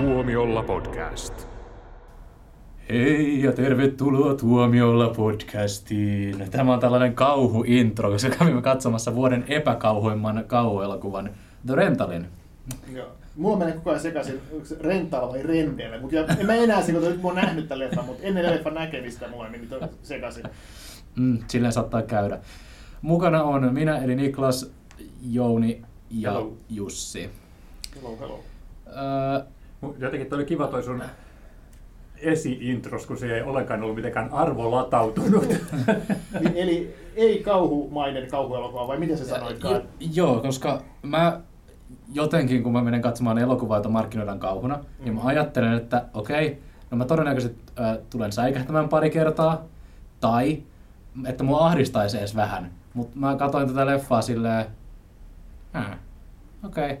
Tuomiolla podcast. Hei ja tervetuloa Tuomiolla podcastiin. Tämä on tällainen kauhuintro, koska kävimme katsomassa vuoden epäkauhuimman kauhuelokuvan The Rentalin. Joo. Mulla menee koko ajan sekaisin, onko se Rental vai Rendel, mutta en mä enää sekoita, nyt mä oon nähnyt tämän leffan, mutta ennen leffan näkemistä mulla meni sekaisin. Silleen saattaa käydä. Mukana on minä eli Niklas, Jouni ja hello. Jussi. Hello, hello. Jotenkin toi oli kiva toi sun esi-intros, kun se ei olekaan ollut mitenkään arvolatautunut. Eli ei kauhumainen kauhuelokuva, vai miten se sanoitkaan? Joo, koska mä jotenkin, kun mä menen katsomaan elokuvaa, jota markkinoidaan kauhuna, niin mä ajattelen, että okei, no mä todennäköisesti tulen säikähtämään pari kertaa, tai että mua ahdistaisi edes vähän. Mutta mä katsoin tätä leffaa silleen, okei.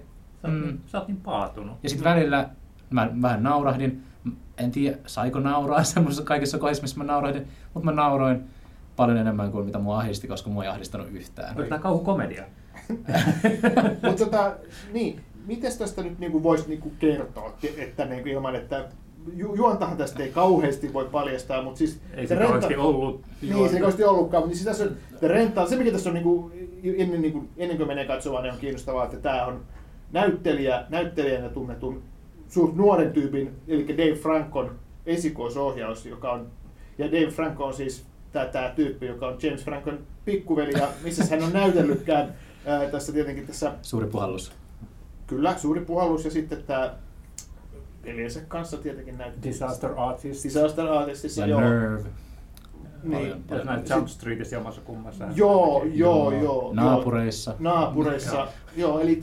Sä oot niin paatunut. Ja sitten välillä mä vähän naurahdin. En tiedä, saiko nauraa semmoisessa kaikissa kohdissa, missä mä naurahdin, mutta mä nauroin paljon enemmän kuin mitä mua ahdisti, koska mua ei ahdistanut yhtään. Oliko tää kauhukomedia? Mutta niin, mites tästä nyt niinku voisi niinku kertoa, että niinku ilman, että juontahan tästä ei kauheasti voi paljastaa, mutta siis ei se kauheasti ollut. Niin, se ei kauheasti ollutkaan, mutta siis on Rental, se mikä tässä on niinku, ennen kuin menee katsomaan, niin on kiinnostavaa, että tää on näyttelijänä tunnetun suht nuoren tyypin, eli Dave Francon esikoisohjaus, joka on, ja Dave Franco on siis tämä tyyppi, joka on James Francon pikkuveli, ja missä hän on näytellytkään tässä tietenkin tässä... Suuri puhallus. Kyllä, Suuri puhallus, ja sitten tämä veljensä kanssa tietenkin näyttely. Disaster Artistissa, joo. Nerve. Niin. Paljon näin Jump Streetissä ja omassa kummassa. Joo. Naapureissa, joo, eli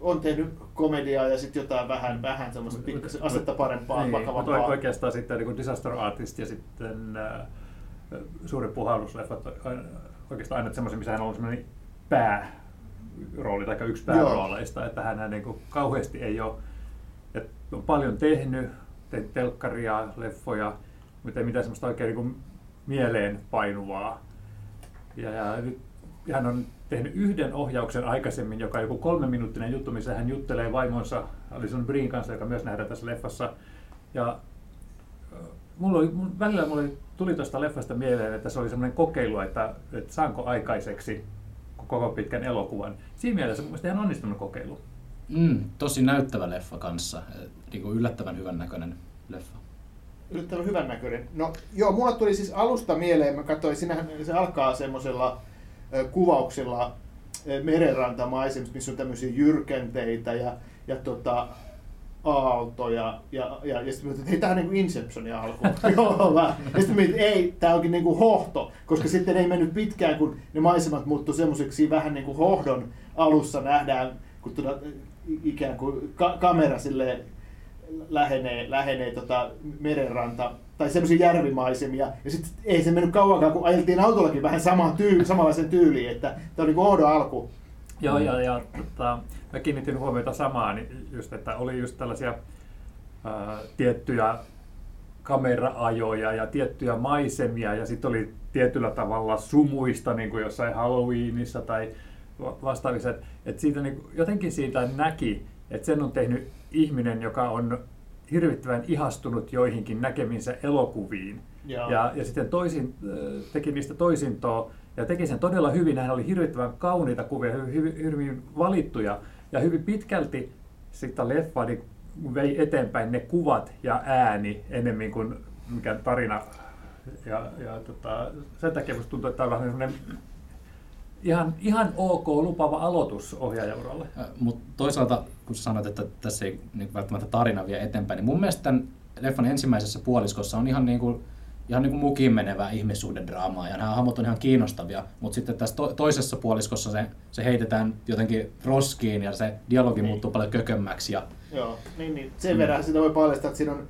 on tehnyt komediaa ja sitten jotain vähän semmoista pikkasen asetta parempaa, vakavampaa. Mutta oikeastaan sitten niin Disaster Artist ja sitten Suuri puhallusleffat oikeastaan aina semmoisia, missä hän on semmoinen päärooli tai yksi päärooleista, että hän niin kauheasti ei ole, että on paljon tehnyt telkkaria, leffoja, mutta ei mitään semmoista oikein niin mieleen painuvaa. Ja nyt hän on tehnyt yhden ohjauksen aikaisemmin, joka on joku 3-minuuttinen juttu, missä hän juttelee vaimonsa Alison Brien kanssa, joka myös nähdään tässä leffassa. Ja välillä tuli tuosta leffasta mieleen, että se oli semmoinen kokeilu, että saanko aikaiseksi koko pitkän elokuvan. Siinä mielessä mun mielestä ihan onnistunut kokeilu. Tosi näyttävä leffa kanssa, niin yllättävän hyvän näköinen leffa. Yllättävän hyvän näköinen. No joo, mulla tuli siis alusta mieleen, mä katsoin, sinähän se alkaa semmoisella kuvauksilla merenrantamaisemista, missä on tämmöisiä jyrkänteitä ja aaltoja ja sitten mietin, että hei, tämä on niin kuin Inceptionia alkuun. Ja sitten mietin, että ei, tämä onkin niin kuin hohto, koska sitten ei mennyt pitkään, kun ne maisemat muuttui semmoiseksi vähän niin kuin hohdon alussa nähdään, kun ikään kuin kamera silleen lähenee merenranta tai semmoisia järvimaisemia, ja sitten ei se mennyt kauankaan, kun ajeltiin autollakin vähän samanlaisen tyyliin, että tämä on niin kuin oudon alku. Joo, ja mä kiinnitin huomiota samaan, just, että oli just tällaisia tiettyjä kameraajoja ja tiettyjä maisemia, ja sitten oli tietyllä tavalla sumuista, niin kuin jossain Halloweenissa tai vastaavissa, että siitä, niin, jotenkin siitä näki, että sen on tehnyt ihminen, joka on hirvittävän ihastunut joihinkin näkeminsä elokuviin. Ja sitten teki niistä toisintoa ja teki sen todella hyvin. Hän oli hirvittävän kauniita kuvia, hyvin valittuja ja hyvin pitkälti sitä leffaa niin vei eteenpäin ne kuvat ja ääni enemmän kuin mikään tarina. Ja sen takia musta tuntuu, että tämä on vähän sellainen ihan ok lupaava aloitus ohjaajauralle. Mutta toisaalta, kun sanoit, että tässä ei niin välttämättä tarina vie eteenpäin, niin mun mielestä tämän leffan ensimmäisessä puoliskossa on ihan niin kuin mukiin menevää ihmissuhdedraamaa, ja nämä hahmot on ihan kiinnostavia, mutta sitten tässä toisessa puoliskossa se heitetään jotenkin roskiin, ja se dialogi muuttuu paljon kökömmäksi. Ja... Joo, niin. Sen verran sitä voi paljastaa, että siinä on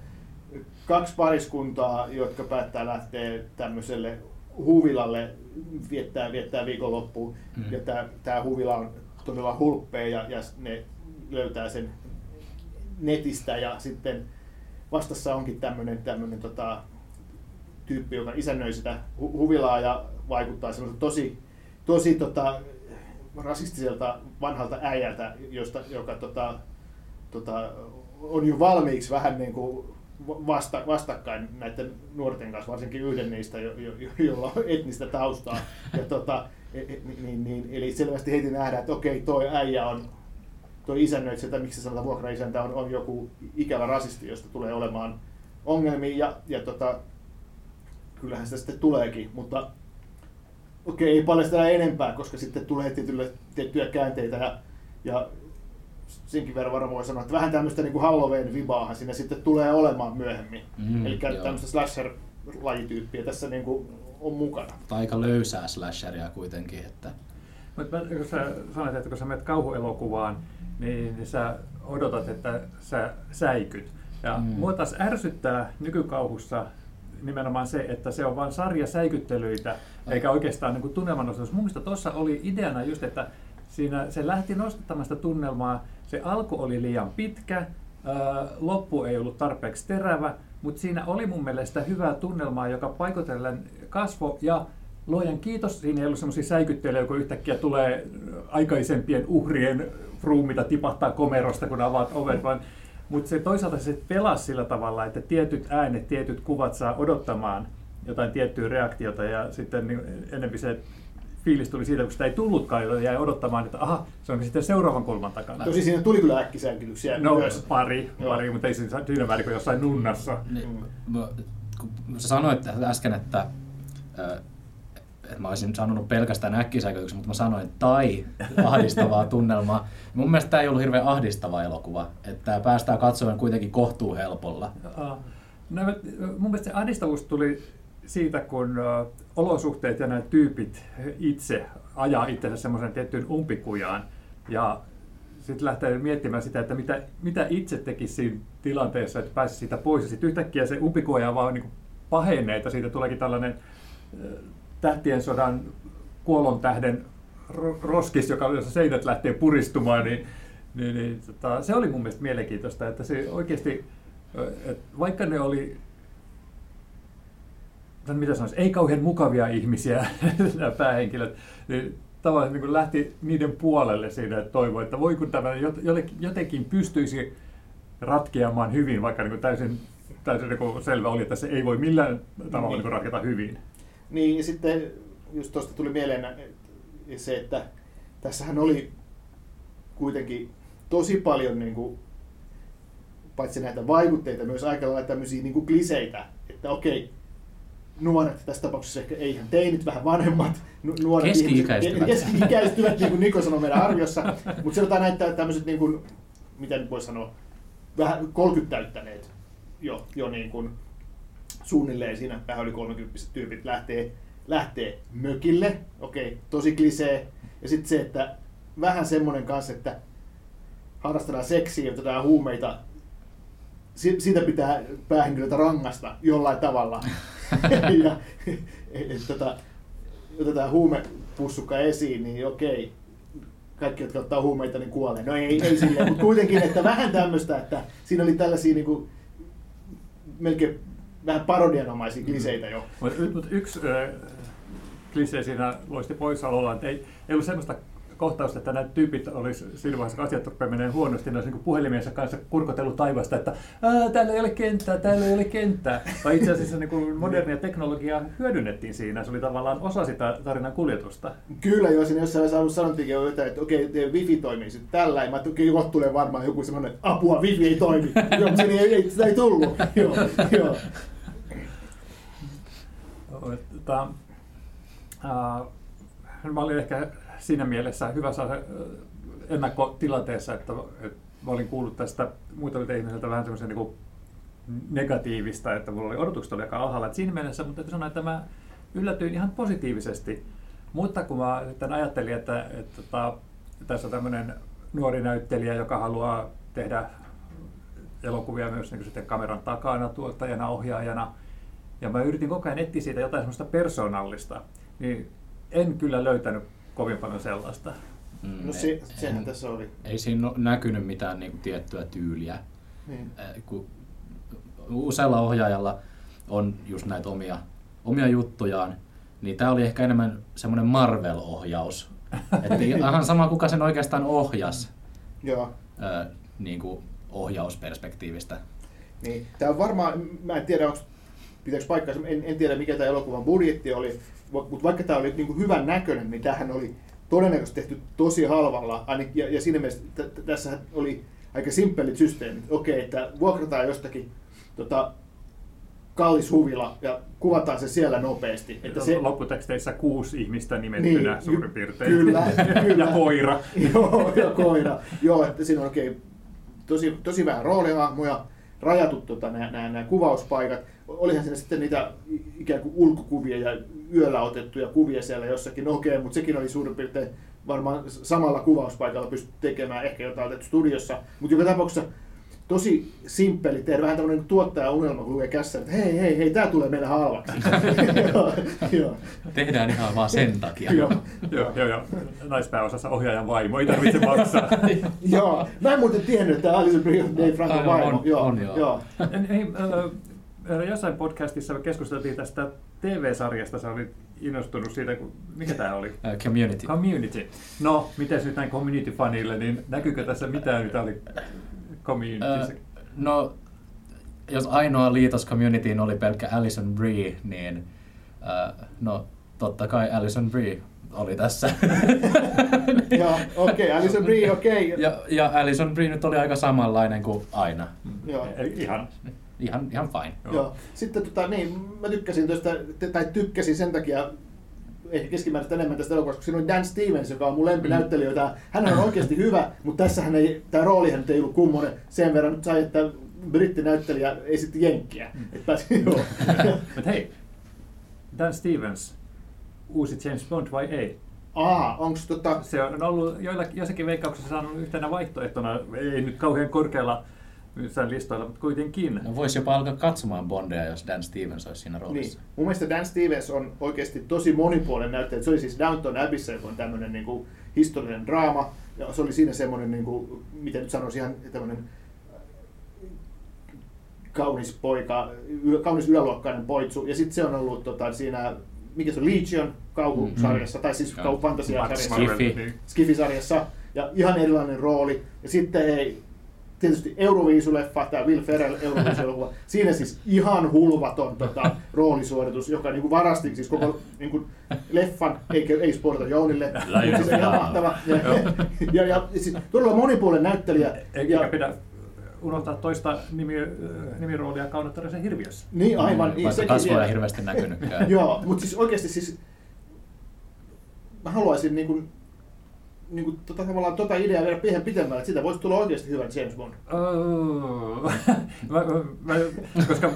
2 pariskuntaa, jotka päättää lähteä tämmöiselle huvilalle viettää viikonloppuun, ja tämä huvila on todella hulppea ja ne löytää sen netistä, ja sitten vastassa onkin tämmöinen tyyppi, joka isännöi sitä huvilaa ja vaikuttaa semmoiselta tosi rasistiselta vanhalta äijältä, joka on jo valmiiksi vähän niin kuin vastakkain näiden nuorten kanssa, varsinkin yhden niistä, jolla on etnistä taustaa. Ja eli selvästi heti nähdään, että okei, toi äijä on, toi isännöitsijä, tai miksi sanotaan vuokraisäntä, on joku ikävä rasisti, josta tulee olemaan ongelmia, ja kyllähän sitä sitten tuleekin, mutta okei, ei paljastella enempää, koska sitten tulee tiettyjä käänteitä, ja senkin verran varmaan voi sanoa, että vähän tämmöistä niin kuin Halloween-vibaahan siinä sitten tulee olemaan myöhemmin. Eli tämmöistä slasher-lajityyppiä tässä niin kuin on mukana. Aika löysää slasheria kuitenkin. Että... Mutta kun sä sanoit, että kun sä menet kauhuelokuvaan, niin sä odotat, että sä säikyt. Ja mua taas ärsyttää nykykauhussa nimenomaan se, että se on vain sarja säikyttelyitä, eikä oikeastaan niin tunnelmanosuus. Mun mielestä tuossa oli ideana just, että siinä se lähti nostattamasta tunnelmaa, se alku oli liian pitkä, loppu ei ollut tarpeeksi terävä, mutta siinä oli mun mielestä hyvää tunnelmaa, joka paikotellen kasvoi ja luojan kiitos, siinä ei ollut semmoisia säikyttelyjä, kun yhtäkkiä tulee aikaisempien uhrien ruumita tipahtaa komerosta, kun avaat ovet, mutta se toisaalta se pelasi sillä tavalla, että tietyt äänet, tietyt kuvat saa odottamaan jotain tiettyä reaktiota ja sitten enemmän se fiilis tuli siitä, kun sitä ei tullutkaan, jota jäi odottamaan, että aha, se on sitten seuraavan kulman takana. Tosi siinä tuli kyllä äkkisäikytyksiä. No myös. Pari, mutta ei siinä määrin kuin jossain nunnassa. Niin, kun sä sanoit äsken, että mä olisin sanonut pelkästään äkkisäikytyksiä, mutta mä sanoin tai ahdistavaa tunnelmaa. Mun mielestä tämä ei ollut hirveän ahdistava elokuva, että tämä päästään katsomaan kuitenkin kohtuuhelpolla. No, mun mielestä se ahdistavuus tuli siitä, kun olosuhteet ja nämä tyypit itse ajaa itsensä semmoisen tiettyyn umpikujaan ja sitten lähtee miettimään sitä, että mitä itse tekisi siinä tilanteessa, että pääsisi siitä pois. Ja sitten yhtäkkiä se umpikuja vaan niin pahenee, että siitä tuleekin tällainen tähtien sodan kuolon tähden roskis, jossa seinät lähtee puristumaan. Se oli mun mielestä mielenkiintoista, että se oikeasti, että vaikka ne oli mitä sanoisi, ei kauhean mukavia ihmisiä nämä päähenkilöt, niin tavallaan niin lähti niiden puolelle siinä, että toivoi, että voi kun tämä jotenkin pystyisi ratkeamaan hyvin, vaikka niin täysin niin selvä oli, että se ei voi millään tavalla niin ratketa hyvin. Niin, ja sitten just tuosta tuli mieleen se, että tässähän oli kuitenkin tosi paljon niin kuin, paitsi näitä vaikutteita, myös aika lailla tämmöisiä niin kuin kliseitä, että okei, nuoret, tässä tapauksessa ehkä eihän teinit, vähän vanhemmat, nuoret keski-ikäistyvät, niin kuin Niko sanoi meidän arviossa, mutta sanotaan näitä tämmöiset, niin kuin, mitä nyt voi sanoa, vähän 30 täyttäneet jo niin kuin suunnilleen siinä, vähän yli 30-iset tyypit lähtee mökille, okei, tosi klisee, ja sitten se, että vähän semmoinen kanssa, että harrastetaan seksiä, otetaan huumeita, siitä pitää päähenkilöitä rangaista jollain tavalla. Ja otetaan huumepussukka esiin, niin okei, kaikki jotka ottaa huumeita, niin kuolee. No ei silleen, mutta kuitenkin, että vähän tämmöistä, että siinä oli tällaisia niin kuin, melkein vähän parodianomaisia kliseitä jo. Mutta yksi klisee siinä loisti poissaolollaan, että ei ollut semmoista kohtausta, että nämä tyypit olisi siinä vaiheessa, kun asiat rupeaa menemään huonosti, ne olisi niin puhelimensa kanssa kurkotellut taivasta, että täällä ei ole kenttää. Tai itse asiassa niin modernia teknologiaa hyödynnettiin siinä, se oli tavallaan osa sitä tarinan kuljetusta. Kyllä joo, siinä jossain vaiheessa sanottiinkin jo jotain, että okei, teidän wifi toimii sitten tällä, ja mä ajattelin, että tulee varmaan joku semmoinen, että apua, wifi ei toimi, mutta sitä ei tullut. Joo. Mä olin ehkä siinä mielessä hyvässä ennakkotilanteessa, että mä olin kuullut tästä muilta ihmisiltä vähän semmoisen niin kuin negatiivista, että mulla oli odotukset oli aika alhaalla. Siinä mielessä, mutta täytyy sanoa, että mä yllätyin ihan positiivisesti. Mutta kun mä sitten ajattelin, että tässä on tämmöinen nuori näyttelijä, joka haluaa tehdä elokuvia myös niin kuin sitten kameran takana tuottajana, ohjaajana, ja mä yritin koko ajan etsiä siitä jotain semmoista persoonallista, niin en kyllä löytänyt kovin paljon sellaista. No sehän tässä oli. Ei siinä näkynyt mitään niin kuin tiettyä tyyliä. Niin. Usealla ohjaajalla on just näitä omia juttujaan, niin tämä oli ehkä enemmän semmoinen Marvel-ohjaus. Että ihan sama kuka sen oikeastaan ohjasi. Joo. Niin kuin ohjausperspektiivistä. Niin, tämä on varmaan, mä en tiedä, pitääkö paikkaa, en tiedä mikä tämä elokuvan budjetti oli, mutta vaikka tämä oli niin kuin hyvän näköinen, niin tämähän oli todennäköisesti tehty tosi halvalla, ja siinä mielessä tässä oli aika simppelit systeemit. Okei, että vuokrataan jostakin kallis huvila ja kuvataan se siellä nopeasti. Että se... Lopputeksteissä 6 ihmistä nimettynä niin, suurin piirtein. Kyllä, kyllä. Ja koira. Joo, ja koira. Joo, että siinä on oikein tosi vähän roolihahmoja, rajatut nämä kuvauspaikat. Olihan siinä sitten niitä ikään kuin ulkokuvia ja yöllä otettuja kuvia siellä jossakin. Okei, mutta sekin oli suurin piirtein varmaan samalla kuvauspaikalla pystyt tekemään, ehkä jotain otettu studiossa. Mutta joka tapauksessa tosi simppeli tehdä, vähän tämmöinen tuottaja-unelma, kun lukee kässä, että hei, tää tulee meillä halvaksi. Tehdään ihan vaan sen takia. Joo. Naispääosassa ohjaajan vaimo, ei tarvitse maksaa. Joo, mä en muuten tiennyt, että Alison Brie on Dave Francon vaimo. Joo. Jossain podcastissa keskusteltiin tästä TV-sarjasta, sä olit innostunut siitä, mikä tämä oli? Community. No, mites nyt näin Community-fanille, niin näkyykö tässä mitään, mitä oli Communityssä? No, jos ainoa liitos Communityin oli pelkkä Alison Brie, niin no, totta kai Alison Brie oli tässä. Joo, okei, Alison Brie, okei. Ja Alison Brie nyt oli aika samanlainen kuin aina. Joo, Ihan fine. Joo. Sitten mä tykkäsin sen takia ehkä keskimääräistä enemmän tästä elokuvasta, koska siinä on Dan Stevens, joka on mun lempinäyttelijä. Hän on oikeasti hyvä, mutta tässähän tämä roolihan ei ollut kummonen. Sen verran sai, että brittinäyttelijä ei sitten jenkkiä. Mutta hei, Dan Stevens, uusi James Bond vai ei? Se on ollut joissakin veikkauksessa saanut yhtenä vaihtoehtona, ei nyt kauhean korkealla listoilla, mutta kuitenkin. No voisi jopa alkaa katsomaan Bondia, jos Dan Stevens olisi siinä roolissa. Niin. Mun mielestä Dan Stevens on oikeasti tosi monipuolinen näyttelijä. Se oli siis Downton Abbeyssä, joka on tämmöinen niinku historiallinen draama. Ja se oli siinä semmoinen, niinku, miten nyt sanoisi, ihan tämmöinen kaunis yläluokkainen poitsu. Ja sitten se on ollut siinä, mikä se on, Legion kauhusarjassa, tai siis fantasiasarjassa. Skifi-sarjassa. Ja ihan erilainen rooli. Ja sitten tietysti Euroviisuleffa, tämä Will Ferrell Euroviisuleffa, siinä siis ihan hulvaton roolisuoritus, joka niinku varasti siis koko niinku leffan, ei sporta Jounille, mutta siis ihan mahtava. Ja siis todella monipuolinen näyttelijä. Eikä pidä unohtaa toista nimiroolia Kaunottaraisen hirviössä. Niin aivan. Vaikka kasvoja ei hirveästi näkynytkään. Joo, mutta siis oikeasti siis mä haluaisin niin tavallaan ideaa vielä pienen pitemmälle, että siitä voisi tulla oikeasti hyvän James Bond. Koska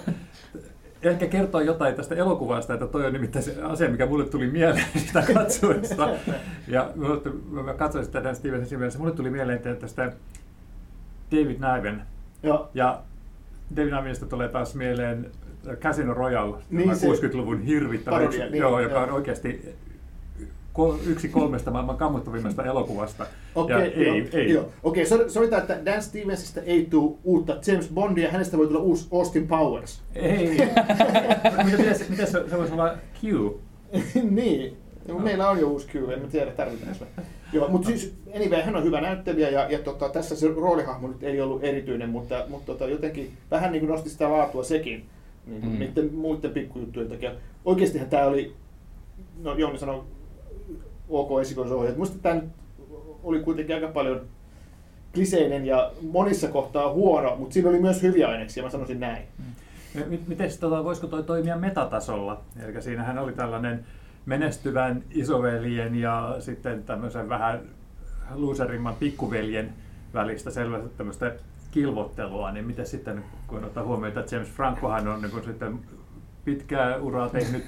ehkä kertoo jotain tästä elokuvasta, että toi on nimittäin se asia, mikä mulle tuli mieleen sitä katsoista. Ja mä katsoin sitä Dan Stevensin mielessä, mulle tuli mieleen tästä David Niven. Ja David Nivenistä tulee taas mieleen Casino Royale, niin 60-luvun hirvittävä, joka on oikeasti yksi 3 maailman kammottavimmasta elokuvasta. Okei, sovitaan, että Dan Stevensistä ei tule uutta James Bondia, hänestä voi tulla uusi Austin Powers. Ei. Mitä se voisi olla Q? Niin, meillä on jo uusi Q, en tiedä tarvitaanko. Mutta siis anyway, hän on hyvä näyttelijä ja tässä se roolihahmo nyt ei ollut erityinen, mutta jotenkin vähän niin kuin nosti sitä laatua sekin niiden muiden pikkujuttujen takia. Oikeastihan tämä oli, no Jouni sanoi, esikoisohjaajat. Musta tämä oli kuitenkin aika paljon kliseinen ja monissa kohtaa huono, mutta siinä oli myös hyviä aineksia, mä sanoisin näin. Mites, voisiko toi toimia metatasolla? Eli siinähän oli tällainen menestyvän isoveljen ja sitten tämmöisen vähän luuserimman pikkuveljen välistä selvästi tämmöistä kilvottelua, niin miten sitten, kun ottaa huomioon, että James Francohan on niin sitten pitkää uraa tehnyt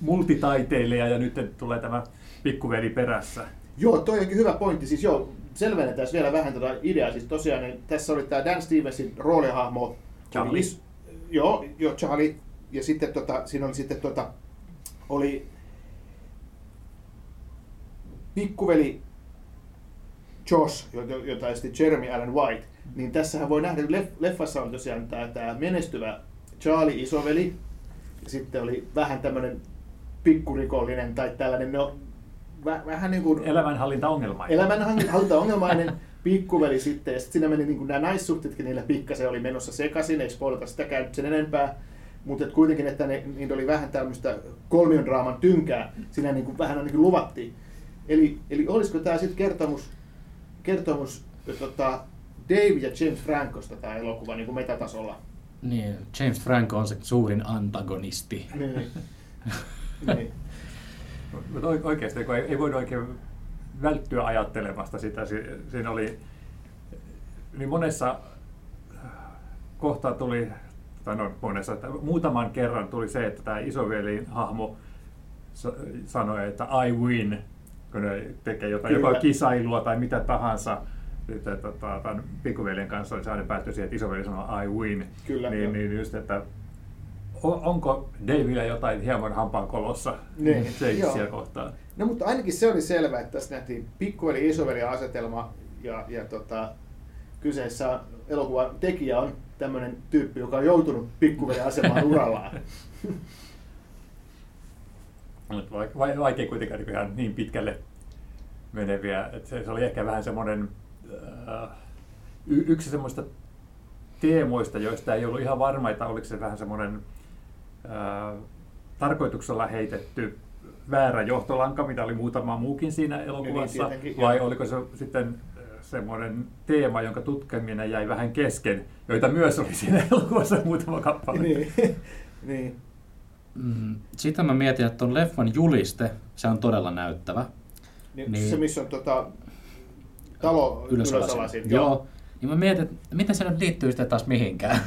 multitaiteilija ja nyt tulee tämä pikkuveli perässä. Joo, toi onkin hyvä pointti. Siis joo, selvennetään vielä vähän tätä ideaa. Siis tosiaan niin tässä oli tämä Dan Stevensin roolihahmo Charlie. Charlie. Ja sitten siinä oli sitten oli pikkuveli Josh, jota esitti Jeremy Allen White. Niin tässähän voi nähdä, leffassa on tosiaan tämä menestyvä Charlie isoveli. Sitten oli vähän tämmöinen pikkurikollinen tai tällainen, vähän niin kuin elämänhallintaongelmainen. pikkuveli sitten, ja sitten siinä meni niin kuin nämä naissuhteetkin niillä pikkasen oli menossa sekaisin, ei spoilata sitäkään nyt sen enempää, mutta et kuitenkin, että niitä oli vähän tämmöistä kolmion draaman tynkää, siinä niin kuin vähän ainakin luvattiin. Eli olisiko tämä sitten kertomus Dave ja James Francosta tämä elokuva niin kuin metatasolla? Niin, James Franco on se suurin antagonisti. Niin. Mutta oikeasti, kun ei voida oikein välttyä ajattelemasta sitä, siinä oli, niin monessa kohtaa tuli, muutaman kerran tuli se, että tämä isovelin hahmo sanoi, että I win, kun ne tekee jotain, joko kisailua tai mitä tahansa. Sitten tämän pikkuveljen kanssa oli aina päätty siihen, että isoveli sanoi I win. Kyllä, niin just, että onko Davillä jotain hieman hampaankolossa Jamesiä kohtaan? No, mutta ainakin se oli selvää, että tässä nähtiin pikkuveli ja isoveli asetelma ja kyseessä elokuvan tekijä on tämmöinen tyyppi, joka on joutunut pikkuveli asemaan urallaan. Mutta vaikea kuitenkaan ihan niin pitkälle meneviä, että se oli ehkä vähän semmoinen yksi semmoista teemoista, joista ei ollut ihan varma, että oliko se vähän semmoinen tarkoituksella heitetty väärä johtolanka, mitä oli muutama muukin siinä elokuvassa, vai oliko se sitten semmoinen teema, jonka tutkiminen jäi vähän kesken, joita myös oli siinä elokuvassa muutama kappale. Niin. Sitä mä mietin, että on leffan juliste, se on todella näyttävä. Niin. Se, missä on talo ylösalaisin. Joo. Niin mä mietin, että miten se nyt liittyy sitten taas mihinkään.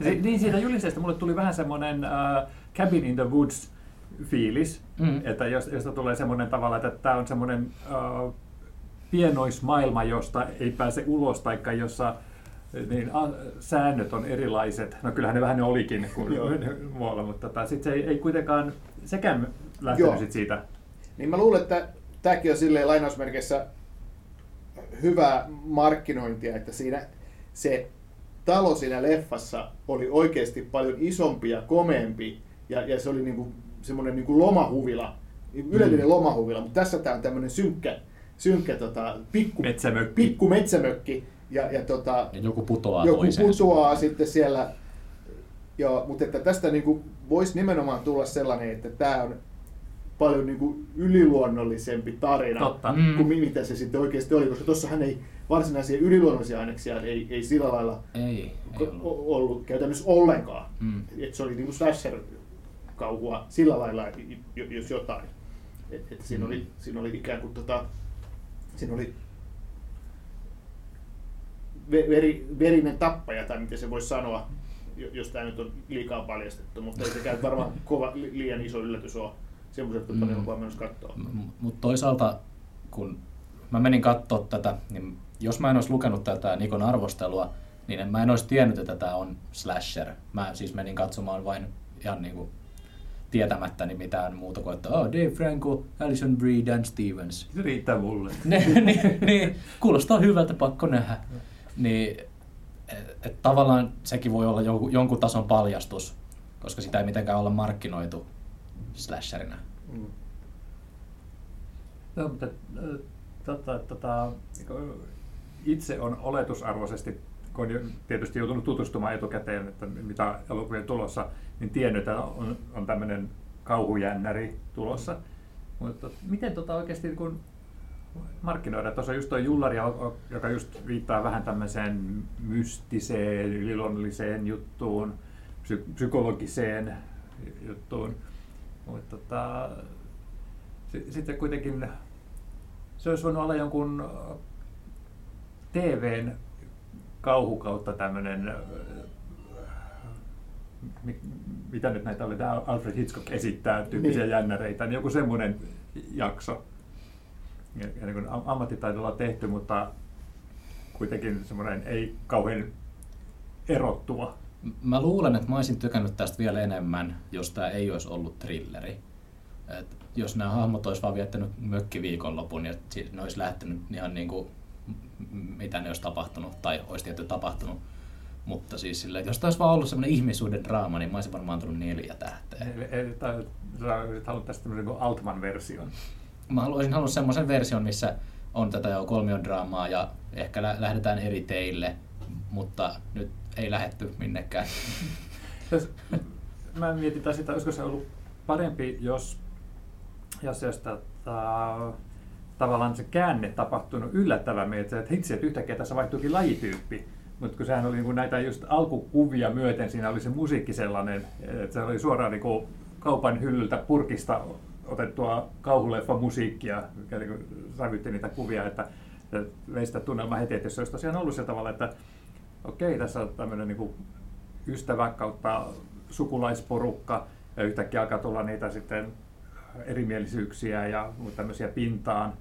Niin siitä julisteesta mulle tuli vähän semmoinen Cabin in the Woods -fiilis, että josta tulee semmoinen tavalla, että tämä on semmoinen pienoismaailma, josta ei pääse ulos, taikka jossa niin säännöt on erilaiset. No kyllähän ne vähän ne olikin kuin muualla, mutta sitten se ei kuitenkaan sekään lähtenyt siitä. Niin mä luulen, että tämäkin on silleen lainausmerkeissä hyvää markkinointia, että siinä se talo siinä leffassa oli oikeasti paljon isompi ja komeempi ja se oli niinku semmoinen niinku lomahuvila, yleinen lomahuvila, mutta tässä tämä on tämmöinen synkkä pikku metsämökki ja joku putoaa sitten siellä. Joo, mutta että tästä niinku voisi nimenomaan tulla sellainen, että tämä on paljon niin kuin yliluonnollisempi tarina kuin mitä se sitten oikeasti oli, koska tuossahan ei varsinaisia yliluonnollisia aineksia ei sillä lailla ollut käytännössä ollenkaan. Se oli niin kuin slasher-kauhua sillä lailla, jos jotain. Siinä oli ikään kuin siinä oli verinen tappaja, tai miten se voisi sanoa, jos tämä nyt on liikaa paljastettu, mutta ei sekään varmaan liian iso yllätys ole. Semmoiset, jotka ne on menossa katsoa. Mutta toisaalta, kun mä menin katsoa tätä, niin jos mä en olisi lukenut tätä Nikon arvostelua, niin mä en olisi tiennyt, että tämä on slasher. Mä siis menin katsomaan vain ihan niinku tietämättäni mitään muuta kuin, että Dave Franco, Alison Brie, Dan Stevens. Se riittää mulle. Niin, kuulostaa hyvältä, pakko nähdä. Niin, et tavallaan sekin voi olla jonkun tason paljastus, koska sitä ei mitenkään olla markkinoitu slasherina. No, mutta itse on oletusarvoisesti, kun on tietysti joutunut tutustumaan etukäteen, että mitä elokuvia tulossa, niin tiennyt, että on tämmöinen kauhujännäri tulossa. Mutta miten oikeasti kun markkinoida? Tuossa on just tuo jullari, joka just viittaa vähän tämmöiseen mystiseen, yliluonnolliseen juttuun, psykologiseen juttuun. Mutta sitten kuitenkin se olisi voinut olla jonkun TV:n kauhukautta tämmöinen, mitä nyt näitä oli, tämä Alfred Hitchcock esittää tyyppisiä jännäreitä, niin joku semmoinen jakso, ja niin kuin ammattitaidolla tehty, mutta kuitenkin semmoinen ei kauhean erottuva. Mä luulen, että mä olisin tykännyt tästä vielä enemmän, jos tää ei olisi ollut thrilleri. Et jos nämä hahmot olisi vaan viettänyt mökkiviikonlopun ja ne olisi lähtenyt ihan niin kuin mitä ne olisi tapahtunut tai olisi tietty tapahtunut. Mutta siis sille, jos taisi vaan ollut semmoinen ihmissuuden draama, niin mä olisin varmaan antanut 4 tähteä. Sä haluat tästä tämmöisen Altman-version? Mä olisin halunnut semmoisen version, missä on tätä jo kolmiodraamaa ja ehkä lähdetään eri teille, mutta nyt ei lähdetty minnekään. Mä mietin sitä, olisiko se ollut parempi, jos tavallaan se käänne tapahtunut yllättävän mieltä, että hitsi, että yhtäkkiä tässä vaihtuukin lajityyppi. Mutta kun sehän oli niinku näitä just alkukuvia myöten, siinä oli se musiikki sellainen, että se oli suoraan niinku kaupan hyllyltä purkista otettua kauhuleffamusiikkia, mikä niinku sävytti niitä kuvia, että vei sitä tunnelmaa heti, että se olisi tosiaan ollut sillä tavalla, että okei, tässä on tämmöinen niinku ystävä kautta sukulaisporukka, ja yhtäkkiä alkaa tulla niitä sitten erimielisyyksiä ja tämmöisiä pintaan.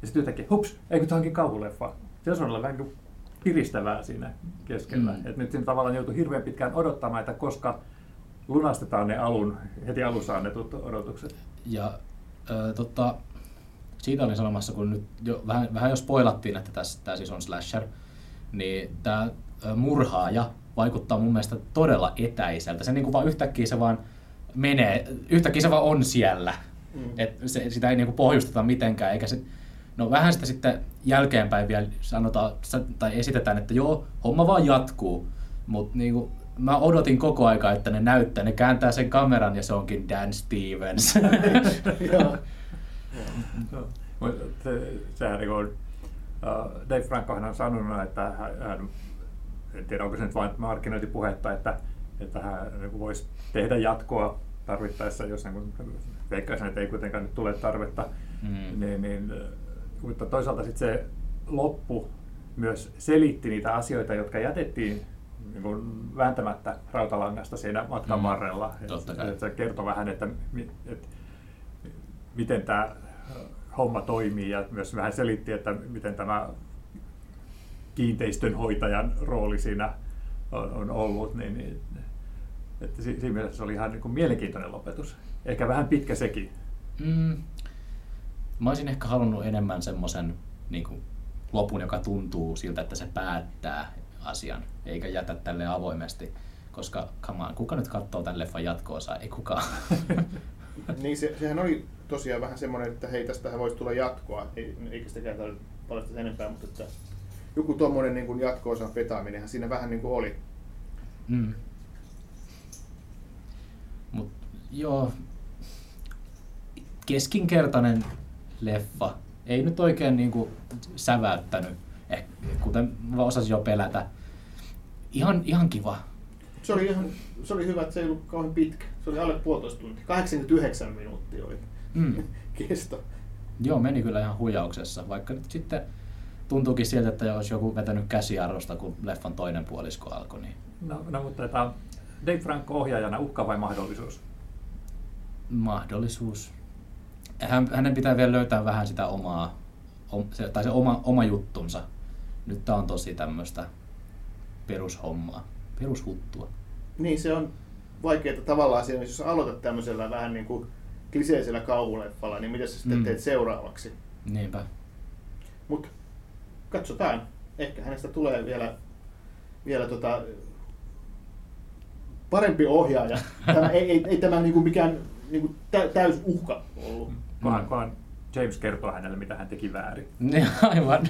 Ja sitten yhtäkkiä, hups, eikö tämä onkin kauhuleffa? Se on ollut vähän niin piristävää siinä keskellä. Mm. Et nyt siinä tavallaan joutui hirveän pitkään odottamaan, että koska lunastetaan ne heti alussa annetut odotukset. Ja siitä olin sanomassa, kun nyt jo, vähän jos spoilattiin, että tämä siis on slasher, niin tämä murhaaja vaikuttaa mun mielestä todella etäiseltä. Se niinku vaan yhtäkkiä se vaan on siellä. Mm. Sitä ei niinku pohjusteta mitenkään, eikä se vähän sitä sitten jälkeenpäin vielä sanotaan tai esitetään, että joo, homma vaan jatkuu, mut niinku mä odotin koko aikaa, että ne kääntää sen kameran ja se onkin Dan Stevens. Joo. Dave Franco on sanonut, että hän, en tiedä onko se nyt vain markkinointipuhetta, että hän voisi tehdä jatkoa tarvittaessa, jos veikkaisin, että ei kuitenkaan nyt tule tarvetta. Mm. Mutta toisaalta sitten se loppu myös selitti niitä asioita, jotka jätettiin niin kuin vääntämättä rautalangasta siinä matkan varrella. Se kertoi vähän, että miten tämä homma toimii, ja myös vähän selitti, että miten tämä kiinteistönhoitajan rooli siinä on ollut. Niin, että siinä mielessä se oli ihan niin kuin mielenkiintoinen lopetus. Ehkä vähän pitkä sekin. Mm. Mä olisin ehkä halunnut enemmän semmoisen niin kuin lopun, joka tuntuu siltä, että se päättää asian, eikä jätä tälle avoimesti. Koska come on, kuka nyt katsoo tämän leffan jatko-osaa? Ei kukaan. Niin, sehän oli tosiaan vähän semmoinen, että hei, tästähän voisi tulla jatkoa. Eikä sitäkään paljasta enempää, mutta että joku tuommoinen niin kuin jatko-osan vetaaminenhan siinä vähän niin kuin oli. Mm. Mut joo, keskinkertainen leffa. Ei nyt oikein niinku säväyttänyt, kuten osasin jo pelätä. Ihan kiva. Se oli hyvä, että se ei ollut kauhean pitkä. Se oli alle 1,5 tuntia. 89 minuuttia oli kesto. Joo, meni kyllä ihan huijauksessa, vaikka nyt sitten tuntuukin sieltä, että olisi joku vetänyt käsijarrusta, kun leffan toinen puolisko alkoi. Niin. No mutta Dave Franco ohjaajana uhka vai mahdollisuus? Mahdollisuus. Hänen pitää vielä löytää vähän sitä oma juttunsa. Nyt tää on tosi tämmöistä perushommaa, perushuttua. Niin, se on vaikeaa tavallaan siinä, jos aloitat tämmöisellä vähän niin kuin kliseisellä kauhuleffalla, niin mitä sä sitten teet seuraavaksi? Niinpä. Mut katsotaan. Ehkä hänestä tulee vielä parempi ohjaaja. Tämä ei tämä niinku mikään niinku täys uhka ollut. Vaan James kertoo hänelle, mitä hän teki väärin. Aivan.